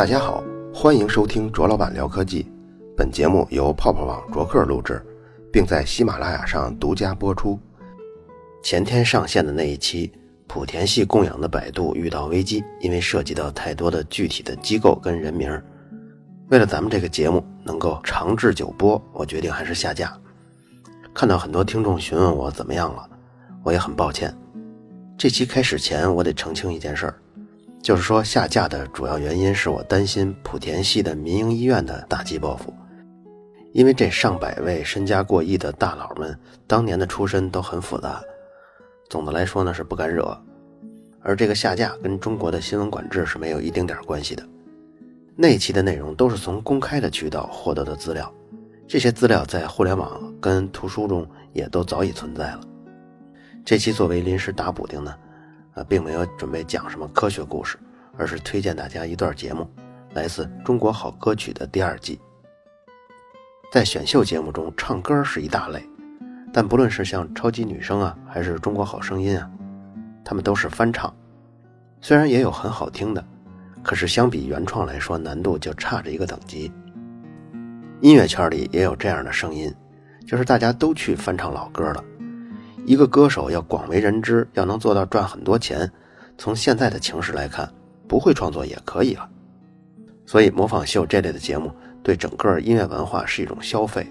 大家好，欢迎收听卓老板聊科技。本节目由泡泡网卓克录制，并在喜马拉雅上独家播出。前天上线的那一期，莆田系供养的百度遇到危机，因为涉及到太多的具体的机构跟人名，为了咱们这个节目能够长治久播，我决定还是下架。看到很多听众询问我怎么样了，我也很抱歉。这期开始前，我得澄清一件事儿，就是说下架的主要原因是我担心莆田系的民营医院的打击报复。因为这上百位身家过亿的大佬们当年的出身都很复杂，总的来说呢是不敢惹。而这个下架跟中国的新闻管制是没有一丁点关系的。那一期的内容都是从公开的渠道获得的资料，这些资料在互联网跟图书中也都早已存在了。这期作为临时打补丁呢，并没有准备讲什么科学故事，而是推荐大家一段节目，来自《中国好歌曲》的第二季。在选秀节目中，唱歌是一大类，但不论是像超级女声啊，还是中国好声音啊，他们都是翻唱。虽然也有很好听的，可是相比原创来说，难度就差着一个等级。音乐圈里也有这样的声音，就是大家都去翻唱老歌了。一个歌手要广为人知，要能做到赚很多钱，从现在的情势来看，不会创作也可以了。所以模仿秀这类的节目对整个音乐文化是一种消费。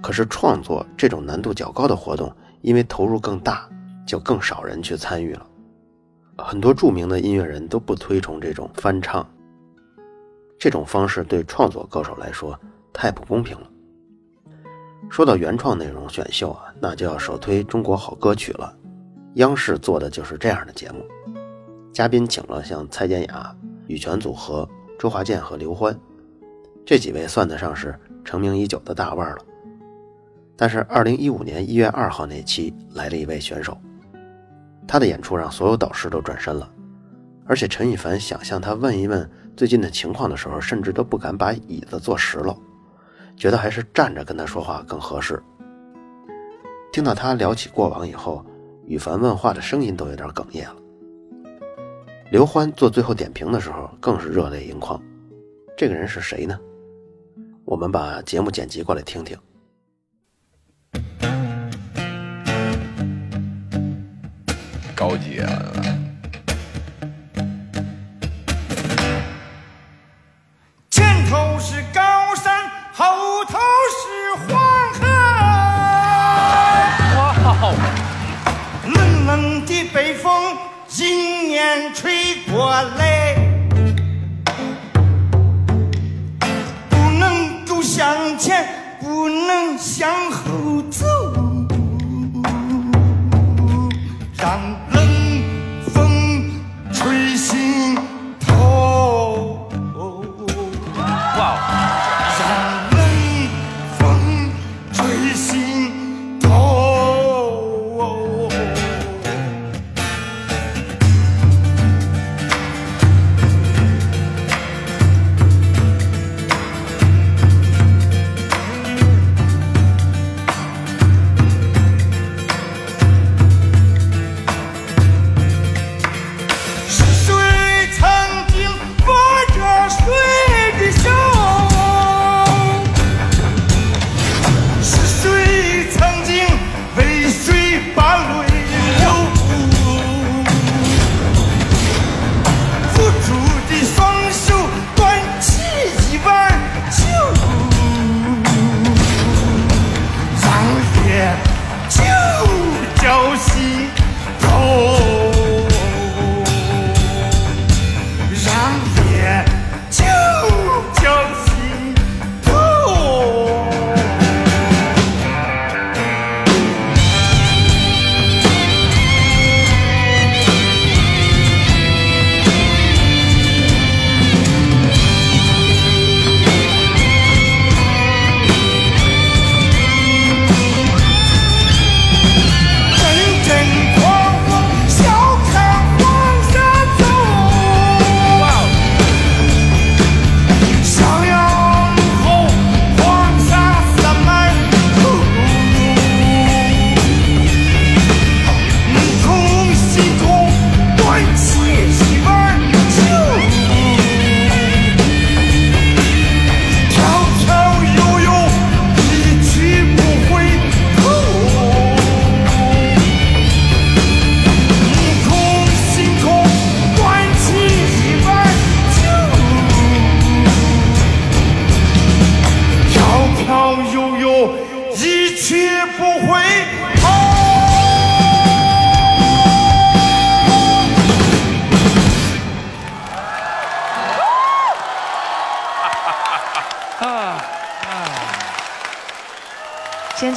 可是创作这种难度较高的活动，因为投入更大，就更少人去参与了。很多著名的音乐人都不推崇这种翻唱，这种方式对创作歌手来说太不公平了。说到原创内容选秀啊，那就要首推《中国好歌曲》了。央视做的就是这样的节目，嘉宾请了像蔡健雅、羽泉组合、周华健和刘欢，这几位算得上是成名已久的大腕了。但是2015年1月2号那期来了一位选手，他的演出让所有导师都转身了，而且陈羽凡想向他问一问最近的情况的时候，甚至都不敢把椅子坐实了，觉得还是站着跟他说话更合适。听到他聊起过往以后，羽凡问话的声音都有点哽咽了。刘欢做最后点评的时候更是热泪盈眶。这个人是谁呢？我们把节目剪辑过来听听。高级啊！前头是高山，后头是黄河。哇！冷冷的北风迎面吹过来，不能够向前，不能向后走，让冷风吹心头。哇！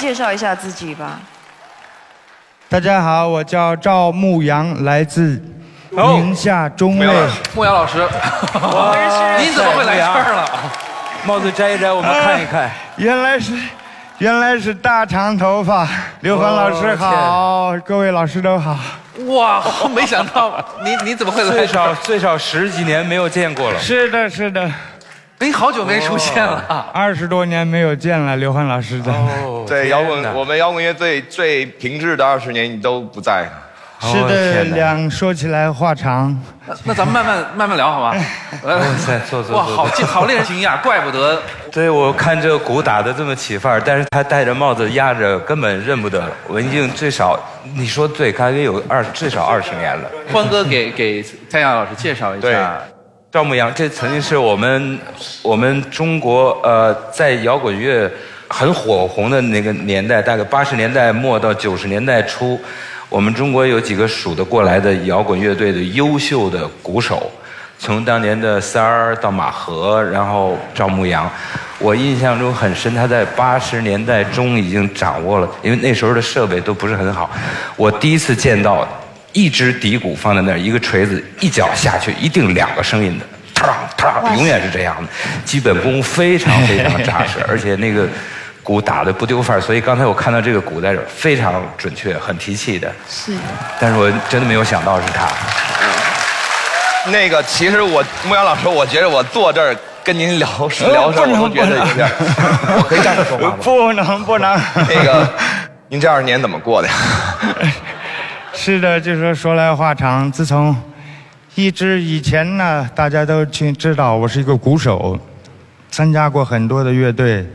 介绍一下自己吧。大家好，我叫赵牧阳，来自宁夏中卫。牧阳老师，您怎么会来这儿了？帽子摘一摘，我们看一看。原来是大长头发。刘凡老师好，各位老师都好。哇，没想到你怎么会来？最少10几年没有见过了。是的，是的。您好久没出现了，20多年没有见了，刘欢老师的。对，摇滚，我们摇滚乐最平质的20年你都不在。是的，说起来话长。那咱们慢慢聊好吗？坐。哇，好令人惊讶，怪不得。对，我看这个鼓打得这么起范儿，但是他戴着帽子压着，根本认不得了。文静最少，你说对，他也有至少20年了。欢哥给太阳老师介绍一下。赵牧阳，这曾经是我们中国在摇滚乐很火红的那个年代，大概80年代末到90年代初，我们中国有几个数得过来的摇滚乐队的优秀的鼓手，从当年的三儿到马和，然后赵牧阳，我印象中很深，他在80年代中已经掌握了，因为那时候的设备都不是很好，我第一次见到。一只底鼓放在那儿，一个锤子，一脚下去，一定2个声音的，永远是这样的。基本功非常扎实，而且那个鼓打得不丢范儿，所以刚才我看到这个鼓在这儿非常准确，很提气的。是，但是我真的没有想到是他。那个，其实牧阳老师，我觉得我坐这儿。跟您聊什么？我觉得有点，我可以站着说话吗？不能。那个，您这20年怎么过的呀？是的，就是说来话长。自从一直以前呢，大家都知道我是一个鼓手，参加过很多的乐队，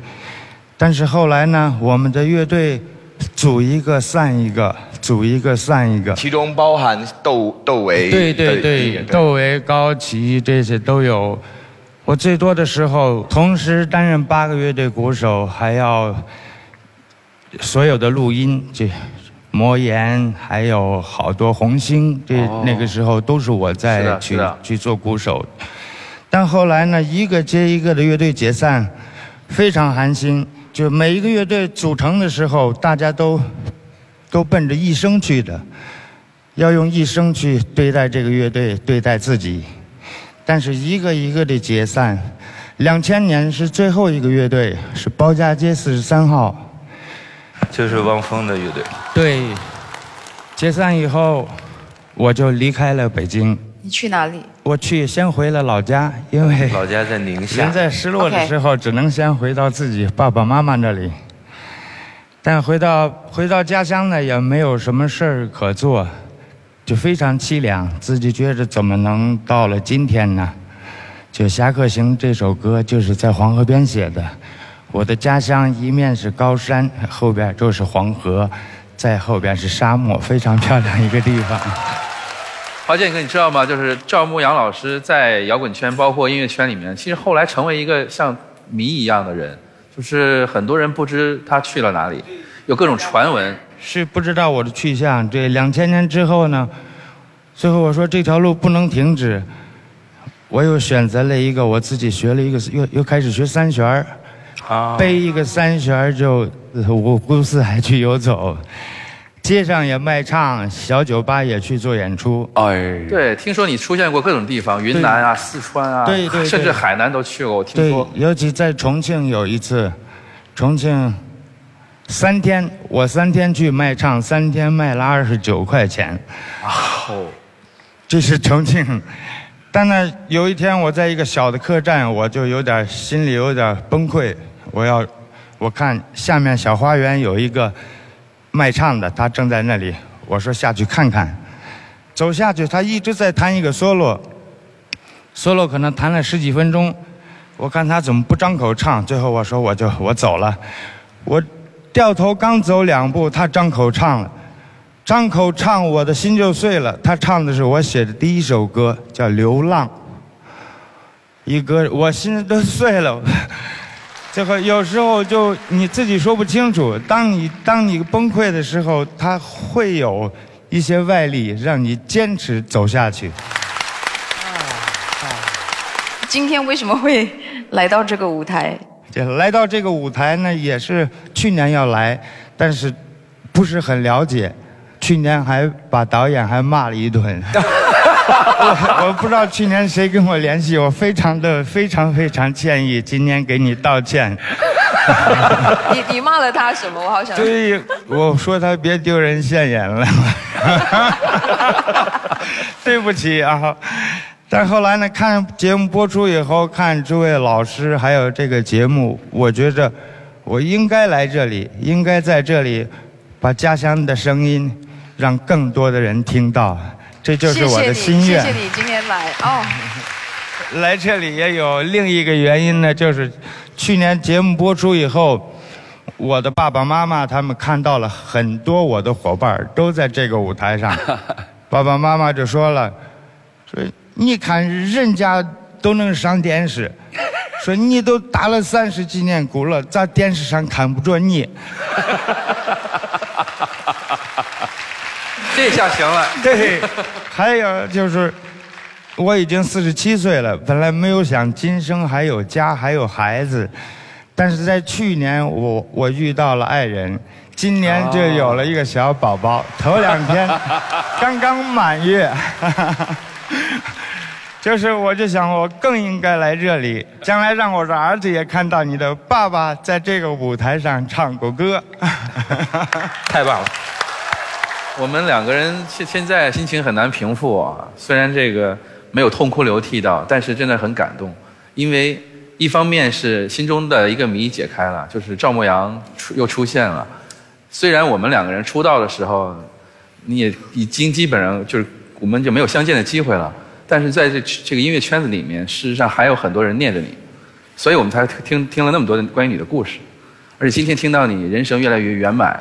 但是后来呢，我们的乐队组一个散一个，组一个散一个，其中包含窦唯，对，窦唯、高旗这些都有。我最多的时候同时担任8个乐队鼓手，还要所有的录音这。魔岩还有好多红星，那个时候都是我在去做鼓手，但后来呢，一个接一个的乐队解散，非常寒心。就每一个乐队组成的时候，大家都奔着一生去的，要用一生去对待这个乐队，对待自己。但是一个一个的解散，2000年是最后一个乐队，是包家街43号。就是汪峰的乐队。对，解散以后，我就离开了北京。你去哪里？我先回了老家，因为老家在宁夏。人在失落的时候，只能先回到自己爸爸妈妈那里。但回到家乡呢，也没有什么事儿可做，就非常凄凉。自己觉得怎么能到了今天呢？就《侠客行》这首歌，就是在黄河边写的。我的家乡一面是高山，后边就是黄河，再后边是沙漠，非常漂亮一个地方。华健哥，你知道吗？就是赵牧阳老师在摇滚圈，包括音乐圈里面，其实后来成为一个像谜一样的人，就是很多人不知他去了哪里，有各种传闻，是不知道我的去向。对，2000年之后呢，最后我说这条路不能停止，我又选择了一个我自己学了一个，又开始学三弦。背一个三弦就五湖四海去游走，街上也卖唱，小酒吧也去做演出。对，听说你出现过各种地方，云南啊、四川啊，对，甚至海南都去过。我听说，尤其在重庆有一次，重庆3天，我3天去卖唱，3天卖了29块钱。这是重庆。但呢，有一天我在一个小的客栈，我就心里有点崩溃。我看下面小花园有一个卖唱的，他正在那里。我说下去看看，走下去，他一直在弹一个solo，可能弹了10几分钟。我看他怎么不张口唱，最后我说我走了。我掉头刚走2步，他张口唱了。张口唱，我的心就碎了。他唱的是我写的第一首歌，叫《流浪》。一歌，我心都碎了。这个有时候就你自己说不清楚。当你崩溃的时候，他会有一些外力让你坚持走下去。今天为什么会来到这个舞台？也来到这个舞台呢，也是去年要来，但是不是很了解，去年还把导演还骂了一顿。我不知道去年谁跟我联系，我非常歉意，今年给你道歉。你骂了他什么？我好想。对，我说他别丢人现眼了。对不起啊。但后来呢，看节目播出以后，看诸位老师还有这个节目，我觉着我应该来这里，应该在这里把家乡的声音让更多的人听到，这就是我的心愿。谢谢你今天来哦。来这里也有另一个原因呢，就是去年节目播出以后，我的爸爸妈妈他们看到了很多我的伙伴都在这个舞台上，爸爸妈妈就说了，说你看人家都能上电视，说你都打了30几年鼓了，在电视上看不着你。这下行了。对，还有就是我已经47岁了，本来没有想今生还有家还有孩子，但是在去年我遇到了爱人，今年就有了一个小宝宝，头2天刚刚满月。就是我就想我更应该来这里，将来让我的儿子也看到你的爸爸在这个舞台上唱过歌。太棒了。我们两个人现在心情很难平复啊，虽然这个没有痛哭流涕到，但是真的很感动。因为一方面是心中的一个谜解开了，就是赵牧阳又出现了。虽然我们两个人出道的时候你也已经基本上就是我们就没有相见的机会了，但是在这个音乐圈子里面，事实上还有很多人念着你，所以我们才听了那么多关于你的故事，而且今天听到你人生越来越圆满，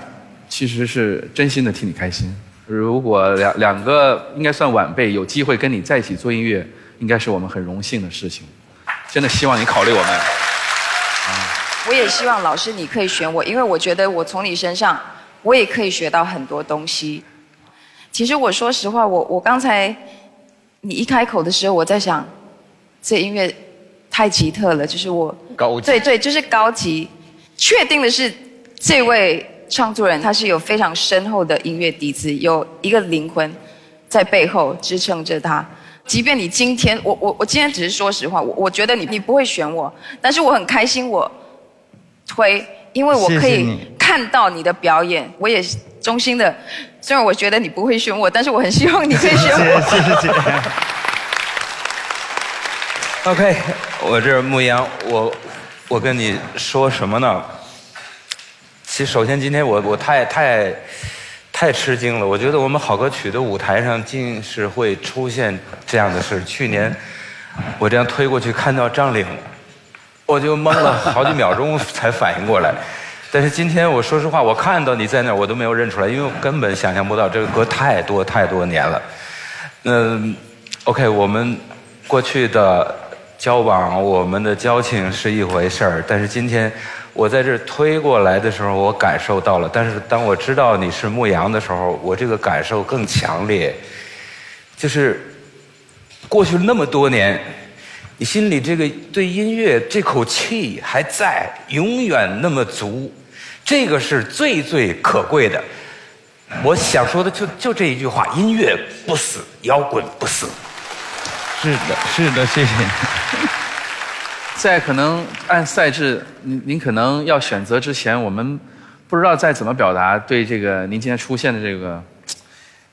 其实是真心的替你开心。如果两个应该算晚辈有机会跟你在一起做音乐，应该是我们很荣幸的事情，真的希望你考虑我们。我也希望老师你可以选我，因为我觉得我从你身上我也可以学到很多东西。其实我说实话，我刚才你一开口的时候，我在想，这音乐太奇特了，就是我高级，对，就是高级。确定的是，这位唱作人他是有非常深厚的音乐底子，有一个灵魂在背后支撑着他。即便你今天，我今天只是说实话，我觉得你不会选我，但是我很开心我推，因为我可以看到你的表演，谢谢你。我也衷心的。虽然我觉得你不会选我，但是我很希望你可以选我。谢谢。OK， 我这牧阳，我跟你说什么呢？其实首先今天我太吃惊了，我觉得我们好歌曲的舞台上竟是会出现这样的事。去年我这样推过去看到张岭，我就懵了好几秒钟才反应过来。但是今天我说实话，我看到你在那儿我都没有认出来，因为我根本想象不到，这个歌太多年了。OK， 我们过去的交往，我们的交情是一回事儿，但是今天我在这推过来的时候我感受到了，但是当我知道你是牧阳的时候，我这个感受更强烈。就是过去那么多年，你心里这个对音乐这口气还在，永远那么足，这个是最可贵的。我想说的就这一句话，音乐不死，摇滚不死。是的，谢谢你。在可能按赛制您可能要选择之前，我们不知道再怎么表达对这个您今天出现的这个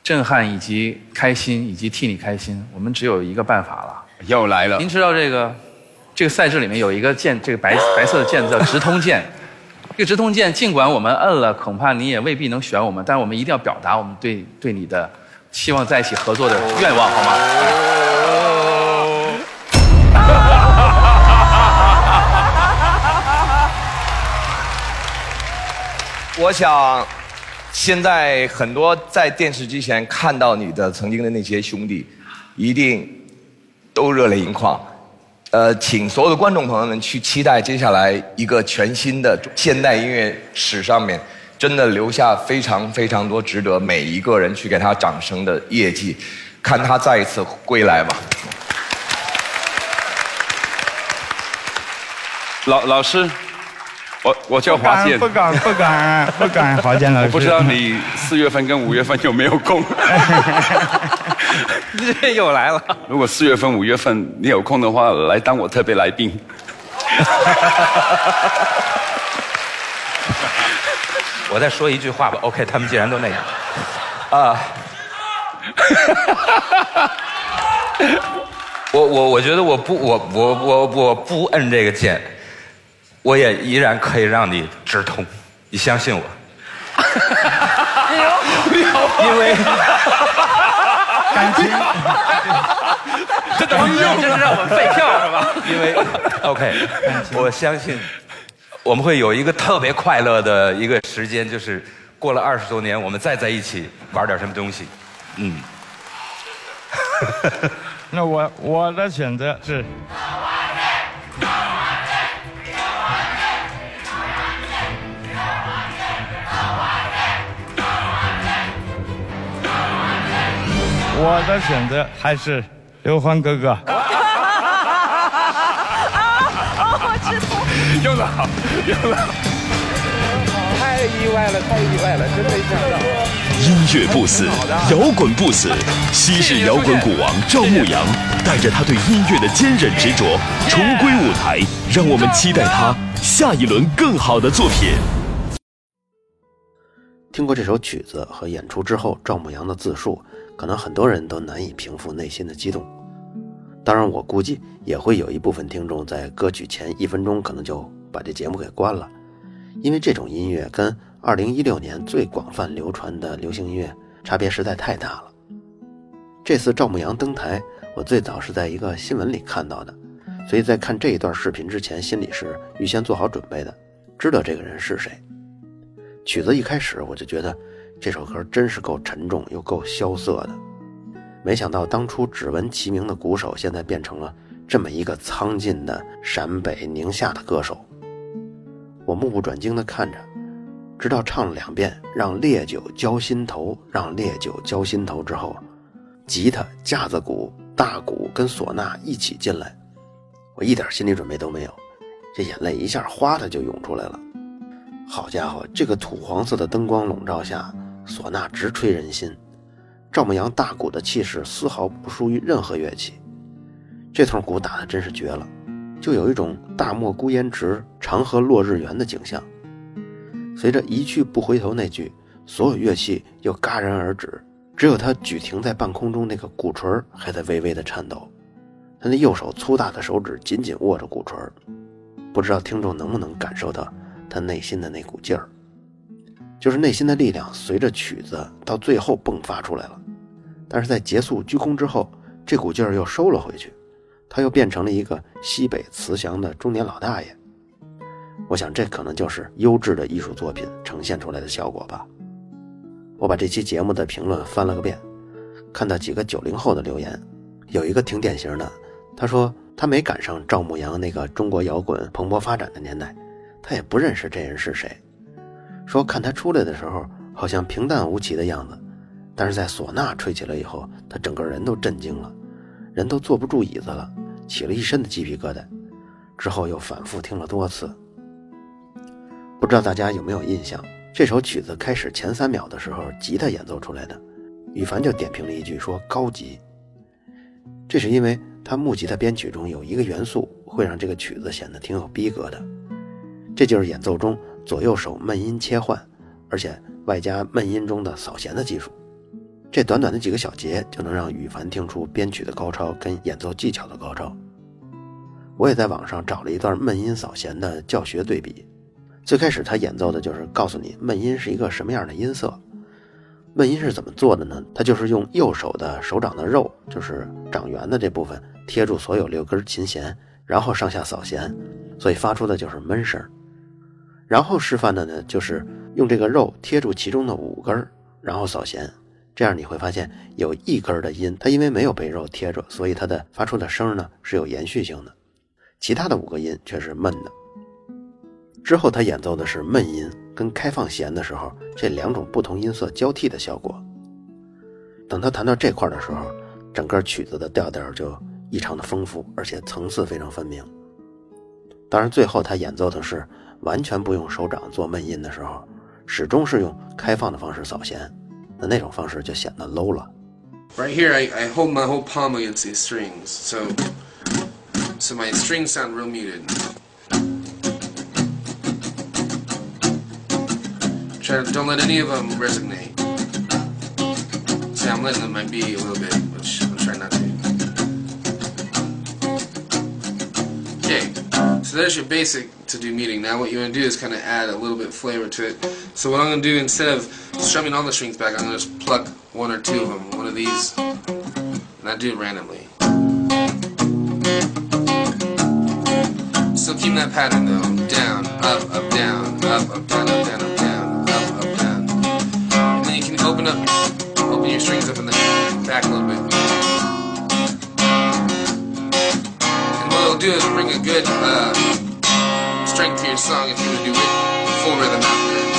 震撼以及开心以及替你开心，我们只有一个办法了。又来了。您知道这个赛制里面有一个键，这个白色的键叫直通键。这个直通键尽管我们摁了，恐怕你也未必能选我们，但我们一定要表达我们对你的希望在一起合作的愿望，好吗？我想现在很多在电视机前看到你的曾经的那些兄弟一定都热泪盈眶。请所有的观众朋友们去期待接下来一个全新的现代音乐史上面真的留下非常多值得每一个人去给他掌声的业绩，看他再一次归来吧。老师，我叫华健。不敢，华健老师。我不知道你4月份跟5月份有没有空。这又来了。如果4月份、5月份你有空的话，来当我特别来宾。我再说一句话吧 ，OK， 他们既然都那样，啊，我觉得我不摁这个键，我也依然可以让你直通，你相信我。因为感情，这等于这是让我们废票是吧？因为 OK， 我相信。我们会有一个特别快乐的一个时间，就是过了20多年，我们再在一起玩点什么东西。嗯。那我的选择是。我的选择还是刘欢哥哥。用得好，用得好！太意外了，真没想到。音乐不死，摇滚不死，西式摇滚鼓王赵牧阳带着他对音乐的坚韧执着重归舞台，让我们期待他下一轮更好的作品。听过这首曲子和演出之后，赵牧阳的自述，可能很多人都难以平复内心的激动。当然我估计也会有一部分听众在歌曲前1分钟可能就把这节目给关了，因为这种音乐跟2016年最广泛流传的流行音乐差别实在太大了。这次赵牧阳登台，我最早是在一个新闻里看到的，所以在看这一段视频之前心里是预先做好准备的，知道这个人是谁。曲子一开始我就觉得这首歌真是够沉重又够萧瑟的，没想到当初只闻其名的鼓手，现在变成了这么一个苍劲的陕北宁夏的歌手。我目不转睛地看着，直到唱了2遍让烈酒浇心头，让烈酒浇心头之后，吉他、架子鼓、大鼓跟唢呐一起进来，我一点心理准备都没有，这眼泪一下哗的就涌出来了。好家伙，这个土黄色的灯光笼罩下，唢呐直吹人心，赵牧阳大鼓的气势丝毫不输于任何乐器，这通鼓打得真是绝了，就有一种大漠孤烟直，长河落日圆的景象。随着一去不回头那句，所有乐器又戛然而止，只有他举停在半空中那个鼓槌还在微微的颤抖，他那右手粗大的手指紧紧握着鼓槌，不知道听众能不能感受到他内心的那股劲儿，就是内心的力量随着曲子到最后迸发出来了，但是在结束鞠躬之后，这股劲儿又收了回去，他又变成了一个西北慈祥的中年老大爷。我想这可能就是优质的艺术作品呈现出来的效果吧。我把这期节目的评论翻了个遍，看到几个90后的留言，有一个挺典型的，他说他没赶上赵牧阳那个中国摇滚蓬勃发展的年代，他也不认识这人是谁，说看他出来的时候好像平淡无奇的样子，但是在唢呐吹起来以后，他整个人都震惊了，人都坐不住椅子了，起了一身的鸡皮疙瘩，之后又反复听了多次。不知道大家有没有印象，这首曲子开始前3秒的时候，吉他演奏出来的，羽凡就点评了一句说高级，这是因为他木吉他编曲中有一个元素会让这个曲子显得挺有逼格的，这就是演奏中左右手闷音切换，而且外加闷音中的扫弦的技术，这短短的几个小节就能让羽凡听出编曲的高超跟演奏技巧的高超。我也在网上找了一段闷音扫弦的教学对比，最开始他演奏的就是告诉你闷音是一个什么样的音色。闷音是怎么做的呢？他就是用右手的手掌的肉，就是掌缘的这部分贴住所有6根琴弦，然后上下扫弦，所以发出的就是闷声。然后示范的呢，就是用这个肉贴住其中的5根，然后扫弦，这样你会发现有1根的音它因为没有被肉贴着，所以它的发出的声呢是有延续性的，其他的5个音却是闷的。之后他演奏的是闷音跟开放弦的时候，这2种不同音色交替的效果。等他弹到这块的时候，整个曲子的调调就异常的丰富，而且层次非常分明。当然最后他演奏的是完全不用手掌做闷印的时候，始终是用开放的方式扫弦，那种方式就显得 low 了。Right here, I hold my whole palm against these strings, so my strings sound real muted. Don't let any of them resonate. See, I'm letting them be a little bit, which I'm trying not to. Okay, so there's your basic to-do meeting. Now what you want to do is kind of add a little bit of flavor to it. So what I'm going to do, instead of strumming all the strings back, I'm going to just pluck one or two of them, one of these, and I do it randomly. Still keeping that pattern though, down, up, up, down, up, up, down, up, down, up, down, up, up, down. And then you can open your strings up in the back a little bit. And what it'll do is bring a good strength to your song if you would do it full rhythm afterwards.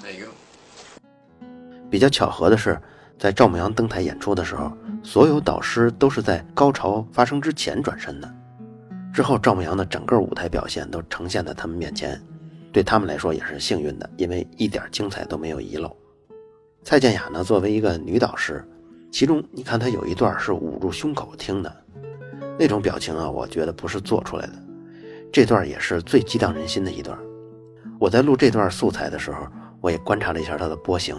There you go. 比较巧合的是，在赵牧阳登台演出的时候，所有导师都是在高潮发生之前转身的。之后赵牧阳的整个舞台表现都呈现在他们面前，对他们来说也是幸运的，因为一点精彩都没有遗漏。蔡健雅呢，作为一个女导师，其中你看她有一段是捂住胸口听的，那种表情啊，我觉得不是做出来的。这段也是最激荡人心的一段。我在录这段素材的时候，我也观察了一下它的波形，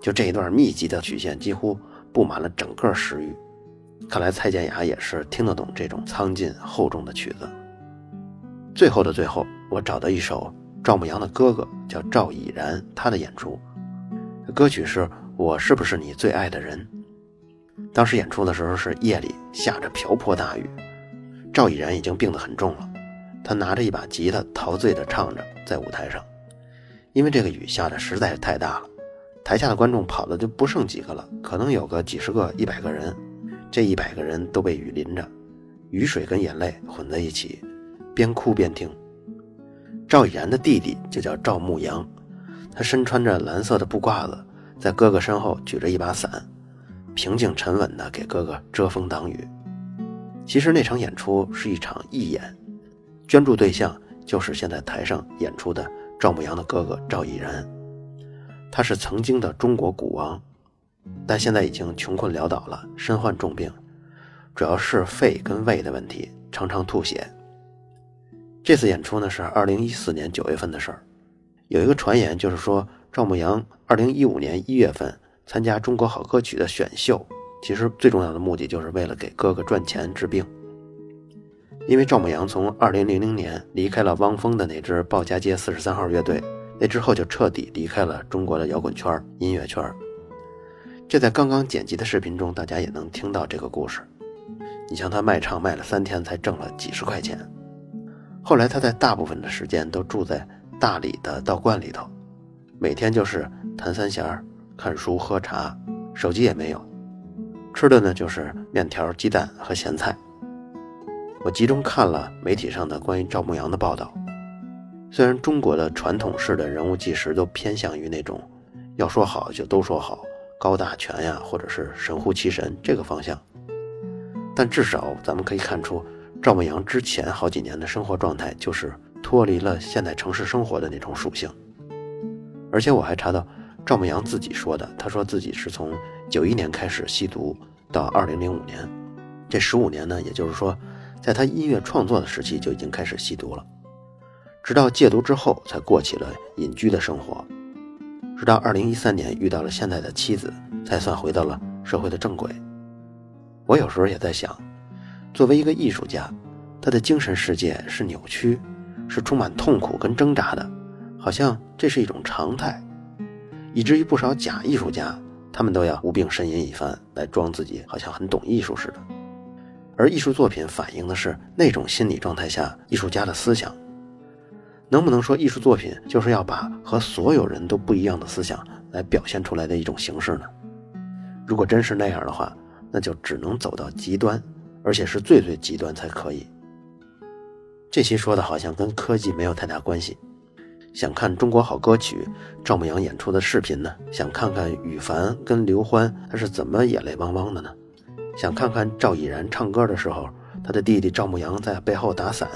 就这一段密集的曲线几乎布满了整个时域。看来蔡健雅也是听得懂这种苍劲厚重的曲子。最后的最后，我找到一首赵牧阳的哥哥叫赵以然他的演出，歌曲是《我是不是你最爱的人》。当时演出的时候是夜里，下着瓢泼大雨，赵以然已经病得很重了，他拿着一把吉他陶醉地唱着在舞台上。因为这个雨下的实在是太大了，台下的观众跑的就不剩几个了，可能有个几十个100个人，这100个人都被雨淋着，雨水跟眼泪混在一起，边哭边听。赵以然的弟弟就叫赵牧阳，他身穿着蓝色的布褂子，在哥哥身后举着一把伞，平静沉稳地给哥哥遮风挡雨。其实那场演出是一场义演，捐助对象就是现在台上演出的赵牧阳的哥哥赵以然，他是曾经的中国鼓王，但现在已经穷困潦倒了，身患重病，主要是肺跟胃的问题，常常吐血。这次演出呢是2014年9月份的事儿，有一个传言就是说赵牧阳2015年1月份参加中国好歌曲的选秀，其实最重要的目的就是为了给哥哥赚钱治病。因为赵牧阳从2000年离开了汪峰的那支鲍家街43号乐队，那之后就彻底离开了中国的摇滚圈、音乐圈。这在刚刚剪辑的视频中大家也能听到这个故事。你像他卖唱卖了3天才挣了几十块钱。后来他在大部分的时间都住在大理的道观里头，每天就是弹三弦、看书、喝茶，手机也没有。吃的呢就是面条、鸡蛋和咸菜。我集中看了媒体上的关于赵牧阳的报道，虽然中国的传统式的人物纪实都偏向于那种要说好就都说好，高大全呀，或者是神乎其神这个方向，但至少咱们可以看出赵牧阳之前好几年的生活状态就是脱离了现代城市生活的那种属性。而且我还查到赵牧阳自己说的，他说自己是从91年开始吸毒到2005年，这15年呢，也就是说在他音乐创作的时期就已经开始吸毒了，直到戒毒之后才过起了隐居的生活，直到2013年遇到了现在的妻子，才算回到了社会的正轨。我有时候也在想，作为一个艺术家，他的精神世界是扭曲，是充满痛苦跟挣扎的，好像这是一种常态，以至于不少假艺术家他们都要无病呻吟一番，来装自己好像很懂艺术似的。而艺术作品反映的是那种心理状态下艺术家的思想。能不能说艺术作品就是要把和所有人都不一样的思想来表现出来的一种形式呢？如果真是那样的话，那就只能走到极端，而且是最最极端才可以。这些说的好像跟科技没有太大关系。想看中国好歌曲赵牧阳演出的视频呢？想看看羽凡跟刘欢他是怎么眼泪汪汪的呢？想看看赵以然唱歌的时候他的弟弟赵牧阳在背后打伞，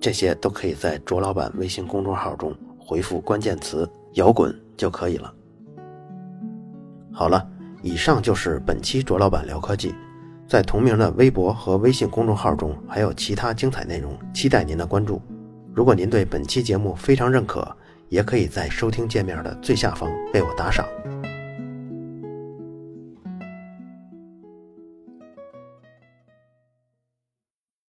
这些都可以在卓老板微信公众号中回复关键词摇滚就可以了。好了，以上就是本期卓老板聊科技，在同名的微博和微信公众号中还有其他精彩内容，期待您的关注。如果您对本期节目非常认可，也可以在收听界面的最下方为我打赏。